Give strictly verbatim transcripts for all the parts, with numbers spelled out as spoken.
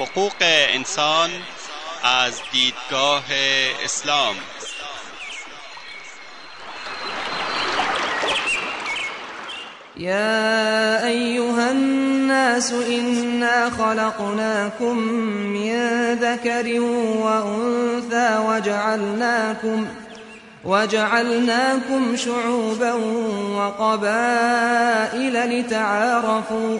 حقوق انسان از دیدگاه اسلام. يا أيها الناس إنا خلقناكم من ذكر وأنثى وجعلناكم وجعلناكم شعوبا وقبائل لتعارفوا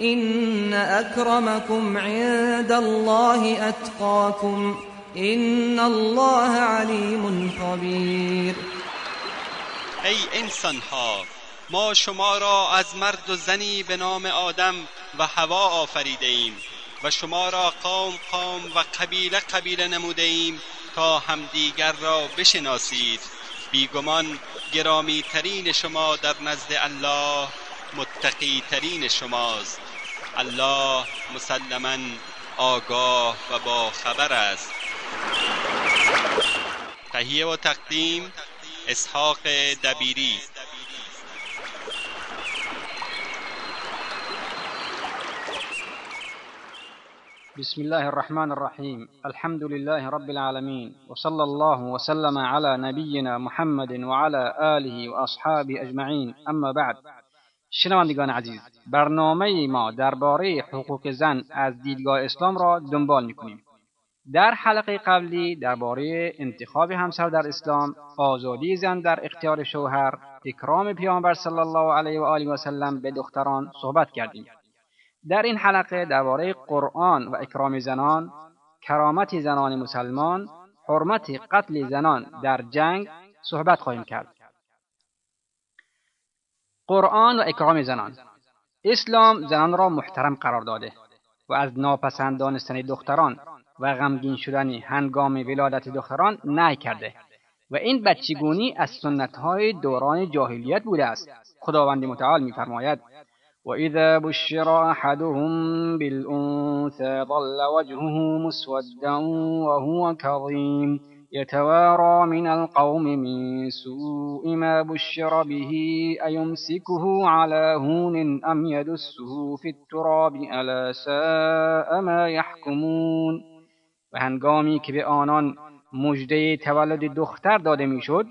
إن أكرمكم عند الله أتقاكم إن الله عليم خبير. أي إنسان ها، ما شما را از مرد و زنی به نام آدم و حوا آفریده ایم و شما را قوم قوم و قبیله قبیله نموده ایم تا همدیگر را بشناسید. بیگمان گرامی ترین شما در نزد الله متقی ترین شماست. الله مسلما آگاه و با خبر است. تهیه و تقدیم اسحاق دبیری. بسم الله الرحمن الرحيم. الحمد لله رب العالمين، وصلى الله وسلم على نبينا محمد وعلى آله و اصحابه اجمعین. اما بعد، شنوندگان عزیز، برنامه ما درباره حقوق زن از دیدگاه اسلام را دنبال میکنیم. در حلقه قبلی درباره انتخاب همسر در اسلام، آزادی زن در اختیار شوهر، اکرام پیامبر صلی الله علیه و آله و سلم به دختران صحبت کردیم. در این حلقه درباره قرآن و اکرام زنان، کرامت زنان مسلمان، حرمت قتل زنان در جنگ صحبت خواهیم کرد. قرآن و اکرام زنان. اسلام زنان را محترم قرار داده و از ناپسند دانستن دختران و غمگین شدن هنگام ولادت دختران نهی کرده و این بچگونی از سنت‌های دوران جاهلیت بوده است. خداوند متعال می‌فرماید: وَإِذَا بُشِّرَ أَحَدُهُمْ بِالْأُنثَى ظَلَّ وَجْهُهُ مُسْوَدًّا وَهُوَ كَظِيمٌ يَتَوَارَى مِنَ الْقَوْمِ مِنْ سُوءِ مَا بُشِّرَ بِهِ أَيُمْسِكُهُ عَلَى هُونٍ أَمْ يَدُسُّهُ فِي التُّرَابِ أَلَا سَاءَ مَا يَحْكُمُونَ. و هنگامی که به آنان مژده تولد دختر داده میشد،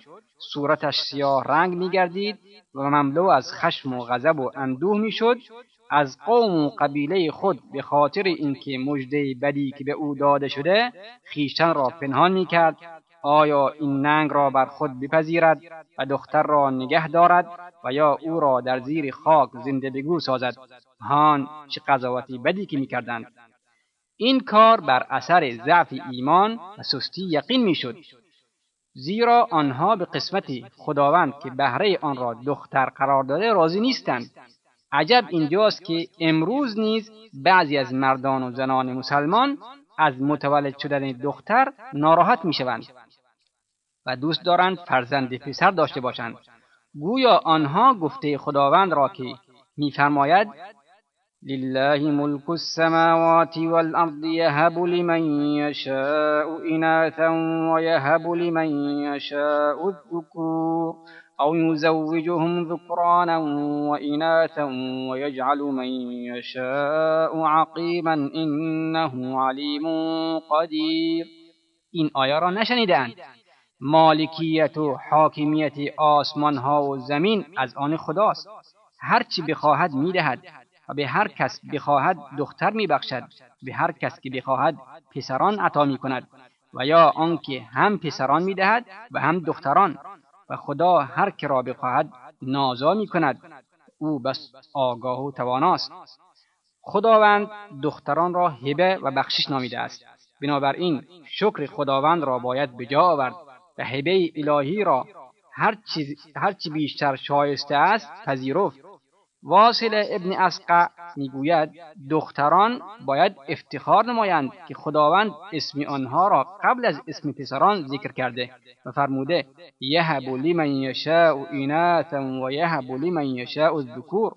صورتش سیاه رنگ میگردید و مملو از خشم و غضب و اندوه میشد. از قوم و قبیله خود به خاطر اینکه مژده بدی که به او داده شده، خیشتن را پنهان میکرد. آیا این ننگ را بر خود بپذیرد و دختر را نگه دارد و یا او را در زیر خاک زنده بگور سازد؟ هان، چه قضاوتی بدی که میکردند! این کار بر اثر ضعف ایمان و سستی یقین میشد، زیرا آنها به قسمت خداوند که بهره آن را دختر قرار داده راضی نیستند. عجب اینجاست که امروز نیز بعضی از مردان و زنان مسلمان از متولد شدن دختر ناراحت میشوند و دوست دارند فرزند پسر داشته باشند. گویا آنها گفته خداوند را که میفرماید: لله ملك السماوات والأرض يهب لمن يشاء إناثا ويهب لمن يشاء الذكور أو يزوجهم ذكرانا وإناثا ويجعل من يشاء عقيما إنه عليم قدير. این آیه را نشنیدند؟ مالکیت و حاکمیت آسمان ها و زمین از آن خداست. هر چی بخواهد میدهد و به هر کس بخواهد دختر میبخشد، به هر کس که بخواهد پسران عطا میکند و یا آنکه هم پسران میدهد و هم دختران. و خدا هر که را بخواهد نازا میکند، او بس آگاه و تواناست. خداوند دختران را هبه و بخشش نامیده است. بنابراین شکر خداوند را باید به جا آورد و هبه الهی را هر چیز هر چی بیشتر شایسته است پذیرفت. واصل ابن اسقع میگوید: دختران باید افتخار نمایند که خداوند اسم آنها را قبل از اسم پسران ذکر کرده و فرموده: یهب لمن یشاء اناثا و یهب لمن یشاء الذکور.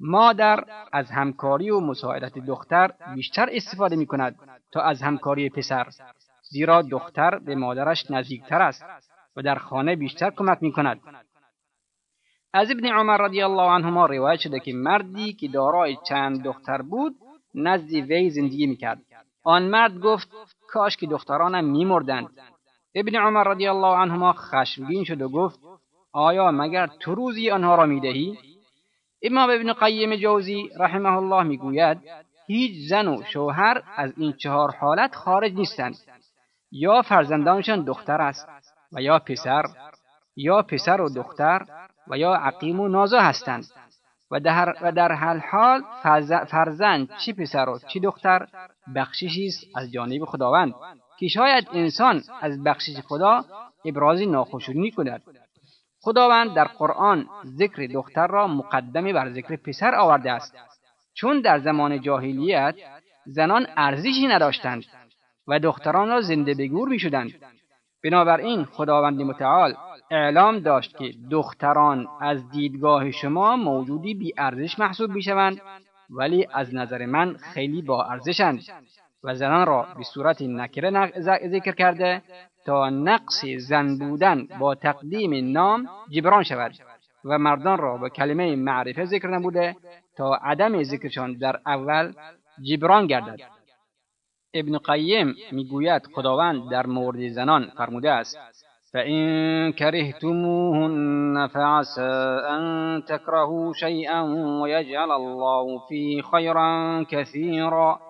مادر از همکاری و مساعدت دختر بیشتر استفاده می کند تا از همکاری پسر، زیرا دختر به مادرش نزدیکتر است و در خانه بیشتر کمک می کند. از ابن عمر رضی الله عنهما روایت شده که مردی که دارای چند دختر بود نزد وی زندگی میکرد. آن مرد گفت کاش که دخترانم میمردند. ابن عمر رضی الله عنهما خشمگین شد و گفت آیا مگر تو روزی آنها را میدهی؟ امام ابن قیم جوزی رحمه الله میگوید هیچ زن و شوهر از این چهار حالت خارج نیستند، یا فرزندانشان دختر است و یا پسر، یا پسر و دختر و یا عقیم و نازا هستند، و در و در هر حال فرزند چی پسر و چی دختر بخششی است از جانب خداوند که شاید انسان از بخشش خدا ابراز ناخوشنودی کند. خداوند در قرآن ذکر دختر را مقدم بر ذکر پسر آورده است، چون در زمان جاهلیت زنان ارزشی نداشتند و دختران را زنده به گور می شدند. بنابراین خداوند متعال اعلام داشت که دختران از دیدگاه شما موجودی بی ارزش محسوب می شوند، ولی از نظر من خیلی با ارزشند، و زنان را به صورت نکره ذکر کرده تا نقص زن بودن با تقدیم نام جبران شود، و مردان را به کلمه معرفه ذکر نبوده تا عدم ذکرشان در اول جبران گردد. ابن قیم میگوید خداوند در مورد زنان فرموده است فَإِن كَرِهْتُمُوهُنَّ فَعَسَى أَن تَكْرَهُوا شَيْئًا وَيَجْعَلَ اللَّهُ فِيهِ خَيْرًا كَثِيرًا،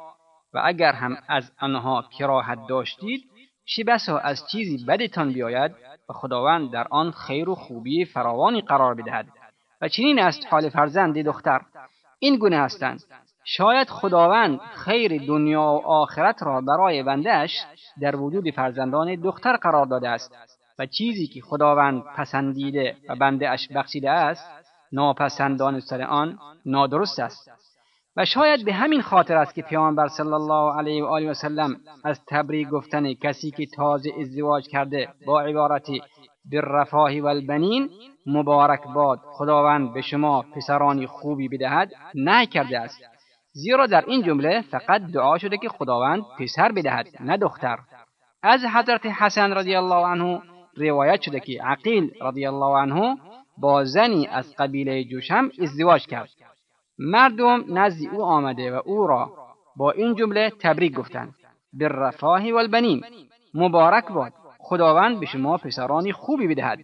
و اگر هم از آنها کراهت داشتید چه بسا از چیزی بدتان بیاید و خداوند در آن خیر و خوبی فراوانی قرار بدهد. و چنین است حال فرزند دختر، این گونه هستند شاید خداوند خیر دنیا و آخرت را برای بنده‌اش در وجود فرزندان دختر قرار داده است، و چیزی که خداوند پسندیده و بنده‌اش بخشیده است ناپسندان سر آن نادرست است. و شاید به همین خاطر است که پیامبر صلی الله علیه و آله و سلم از تبریک گفتن کسی که تازه ازدواج کرده با عبارتی بالرفاه والبنین مبارک باد خداوند به شما پسرانی خوبی بدهد نهی کرده است، زیرا در این جمله فقط دعا شده که خداوند پسر بدهد نه دختر. از حضرت حسن رضی الله عنه روایت شده که عقیل رضی الله عنه با زنی از قبیله جوشم ازدواج کرد. مردم نزد او آمده و او را با این جمله تبریک گفتند بالرفاه والبنین مبارک باد خداوند به شما پسرانی خوبی بدهد.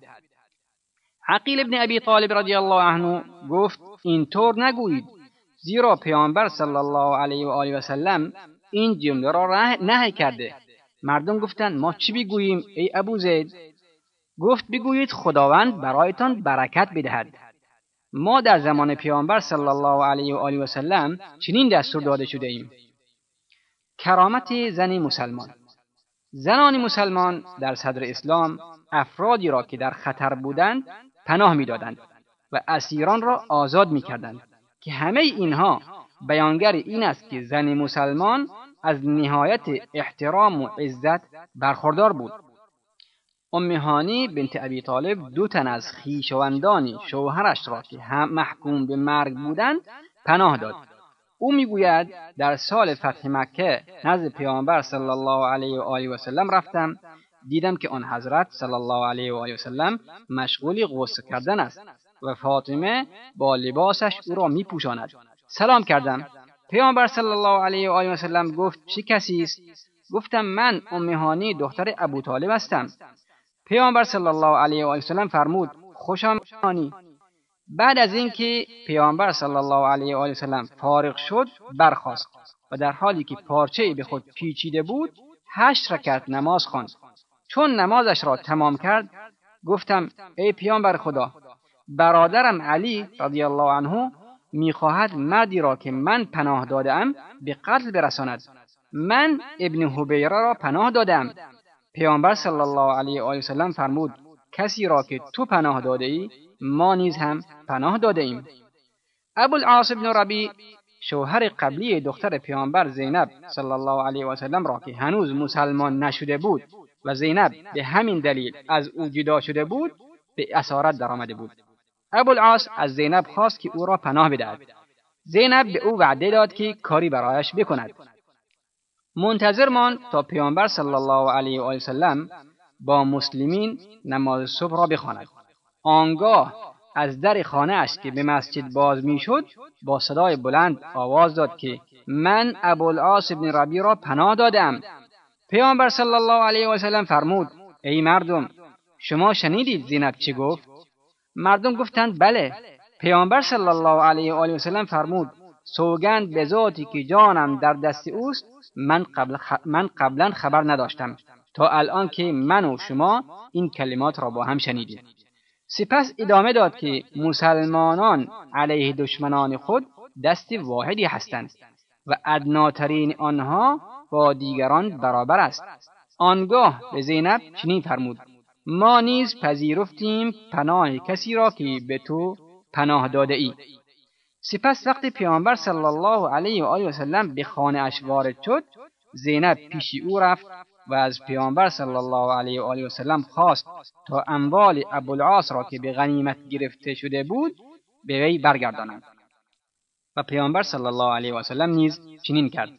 عقیل ابن ابی طالب رضی الله عنه گفت اینطور نگویید، زیرا پیامبر صلی الله علیه و آله و سلم این جمله را نهی کرده. مردم گفتند ما چی بگوییم ای ابو زید؟ گفت بگویید خداوند برایتان برکت بدهد. ما در زمان پیامبر صلی الله علیه و آله و سلم چنین دستور داده شده ایم. کرامت زن مسلمان. زنان مسلمان در صدر اسلام افرادی را که در خطر بودند پناه می‌دادند و اسیران را آزاد می‌کردند، که همه اینها بیانگر این است که زن مسلمان از نهایت احترام و عزت برخوردار بود. ام هانی بنت ابی طالب دو تن از خویشاوندان شوهرش را که هم محکوم به مرگ بودند پناه داد. او میگوید در سال فتح مکه نزد پیامبر صلی الله علیه و آله و سلم رفتم، دیدم که آن حضرت صلی الله علیه و آله و سلم مشغول غسل کردن است و فاطمه با لباسش او را میپوشاند. سلام کردم. پیامبر صلی الله علیه و آله و سلم گفت چه کسی است؟ گفتم من ام هانی دختر ابو طالب هستم. پیامبر صلی الله علیه و آله و سلم فرمود خوش آمدی. بعد از اینکه پیامبر صلی الله علیه و آله و سلم فارغ شد برخاست و در حالی که پارچه‌ای به خود پیچیده بود هشت رکعت نماز خواند. چون نمازش را تمام کرد گفتم ای پیامبر خدا، برادرم علی رضی الله عنه میخواهد مردی را که من پناه دادم به قتل برساند. من ابن هبیره را پناه دادم. پیامبر صلی الله علیه و آله و سلم فرمود کسی را که تو پناه داده ای ما نیز هم پناه داده ایم. ابوالعاص بن ربیع شوهر قبلی دختر پیامبر زینب صلی الله علیه و سلم را که هنوز مسلمان نشده بود و زینب به همین دلیل از او جدا شده بود به اسارت درآمده بود. ابوالعاص از زینب خواست که او را پناه بدهد. زینب به او وعده داد که کاری برایش بکند. منتظر ماند تا پیامبر صلی الله علیه و آله و سلم با مسلمین نماز صبح را بخواند. آنگاه از در خانه اش که به مسجد باز میشد با صدای بلند آواز داد که من ابوالعاص بن ربیع را پناه دادم. پیامبر صلی الله علیه و سلم فرمود ای مردم، شما شنیدید زینب چه گفت؟ مردم گفتند بله. پیامبر صلی الله علیه و آله و سلم فرمود سوگند به ذاتی که جانم در دست اوست، من قبل خ... من قبلا خبر نداشتم تا الان که من و شما این کلمات را با هم شنیدیم. سپس ادامه داد که مسلمانان علیه دشمنان خود دست واحدی هستند و ادناترین آنها با دیگران برابر است. آنگاه به زینب چنین فرمود ما نیز پذیرفتیم پناه کسی را که به تو پناه داده ای. سپس وقتی پیامبر صلی الله علیه و آله و سلم به خانه اش وارد شد، زینب پیش او رفت و از پیامبر صلی الله علیه و آله و سلم خواست تا اموال ابوالعاص را که به غنیمت گرفته شده بود به وی برگرداند و پیامبر صلی الله علیه و سلم نیز چنین کرد.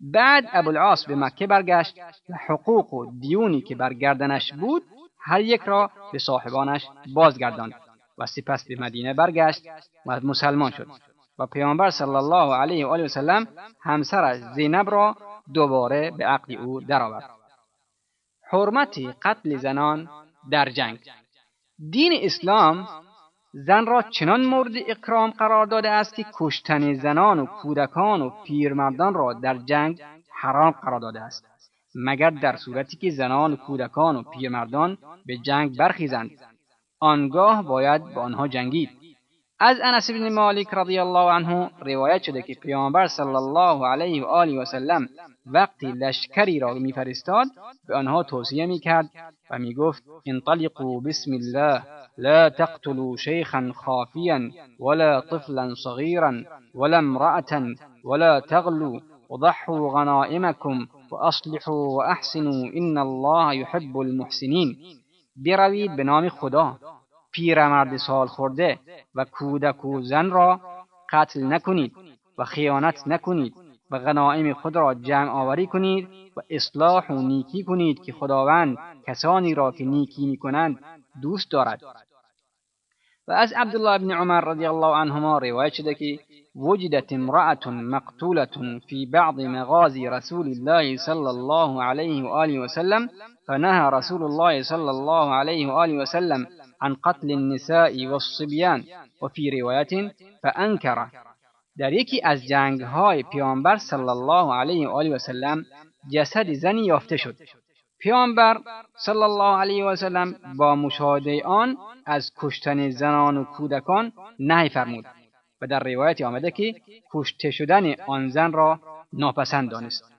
بعد ابوالعاص به مکه برگشت و حقوق و دیونی که برگردنش بود هر یک را به صاحبانش بازگرداند و سپس به مدینه برگشت و مسلمان شد و پیامبر صلی الله علیه و آله و سلم همسرش زینب را دوباره به عقل او درآورد. حرمت قتل زنان در جنگ. دین اسلام زن را چنان مورد اکرام قرار داده است که کشتن زنان و کودکان و پیرمردان را در جنگ حرام قرار داده است، مگر در صورتی که زنان و کودکان و پیرمردان به جنگ برخیزند، آنگاه باید با آنها جنگید. از انس بن مالک رضی الله عنه روایت شده که پیامبر صلی الله علیه و آله و سلم وقتی لشکری را میفرستاد به آنها توصیه میکرد و میگفت انطلقوا بسم الله لا تقتلوا شیخا خافیا ولا طفلا صغیرا ولا امرأة ولا تغلوا وضحوا غنائمكم واصلحوا واحسنوا ان الله يحب المحسنين. بروید به نام خدا، پیرمرد سال خورده و کودک و زن را قتل نکنید و خیانت نکنید و غنایم خود را جمع آوری کنید و اصلاح و نیکی کنید که خداوند کسانی را که نیکی میکنند دوست دارد. و از عبدالله بن عمر رضی الله عنهما روایت شده که وجدت امرأة مقتولة في بعض مغازي رسول الله صلى الله عليه وآله وسلم فنهى رسول الله صلى الله عليه وآله وسلم عن قتل النساء والصبيان وفي رواية فأنكره. در یکی از جنگ های پیامبر صلی الله علیه و آله و سلم جسد زنی یافته شد. پیامبر صلی الله علیه و سلم با مشاهده آن از کشتن زنان و کودکان نهی فرمود و در روایت آمده که کشته شدن آن زن را ناپسند دانست.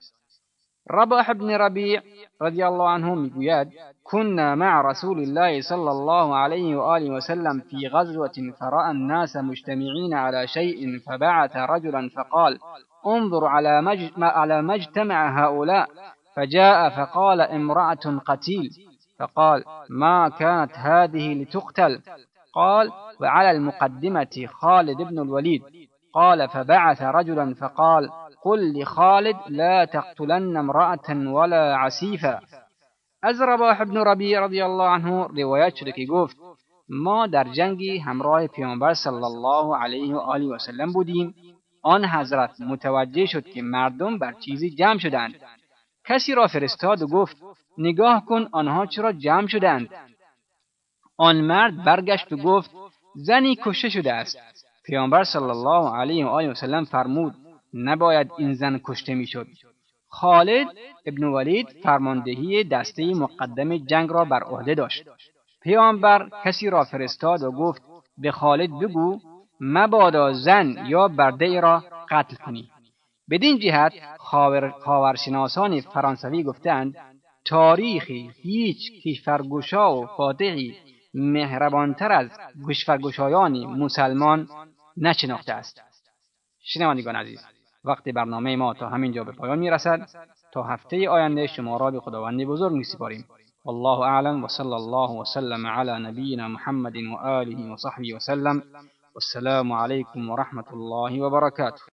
رباح بن ربیع رضی الله عنه میگوید کنا مع رسول الله صلی الله علیه و آله و سلم فی غزوة فراء الناس مجتمعین على شیء فبعث رجلا فقال انظر على مج... على مجتمع هؤلاء فجاء فقال امرأة قتيل فقال ما كانت هذه لتقتل قال وعلى المقدمة خالد بن الوليد قال فبعث رجلا فقال قل لخالد لا تقتلن امرأة ولا عسيفا. از رباح بن ربیع رضی الله عنه روایت شده که گفت ما در جنگی همراه پیامبر صلی الله علیه و آله و سلم بودیم. آن حضرت متوجه شد که مردم بر چیزی جمع شدند. کسی را فرستاد و گفت نگاه کن آنها چرا جمع شدند. آن مرد برگشت و گفت زنی کشته شده است. پیامبر صلی الله علیه و آله و سلم فرمود نباید این زن کشته میشد. خالد ابن ولید فرماندهی دسته مقدم جنگ را بر عهده داشت. پیامبر کسی را فرستاد و گفت به خالد بگو مبادا زن یا برده را قتل کنی. بدین جهت خاورشناسان فرانسوی گفتند تاریخی هیچ کشورگشا و فاتحی مهربانتر از کشورگشایان مسلمان نشناخته است. شنوندگان عزیز، وقت برنامه ما تا همینجا به پایان میرسد. تا هفته آینده شما را به خداوند بزرگ میسپاریم. والله اعلم و صلی الله و سلم علی نبینا محمد و آله و صحبه و سلم. والسلام علیکم و رحمت الله و برکاته.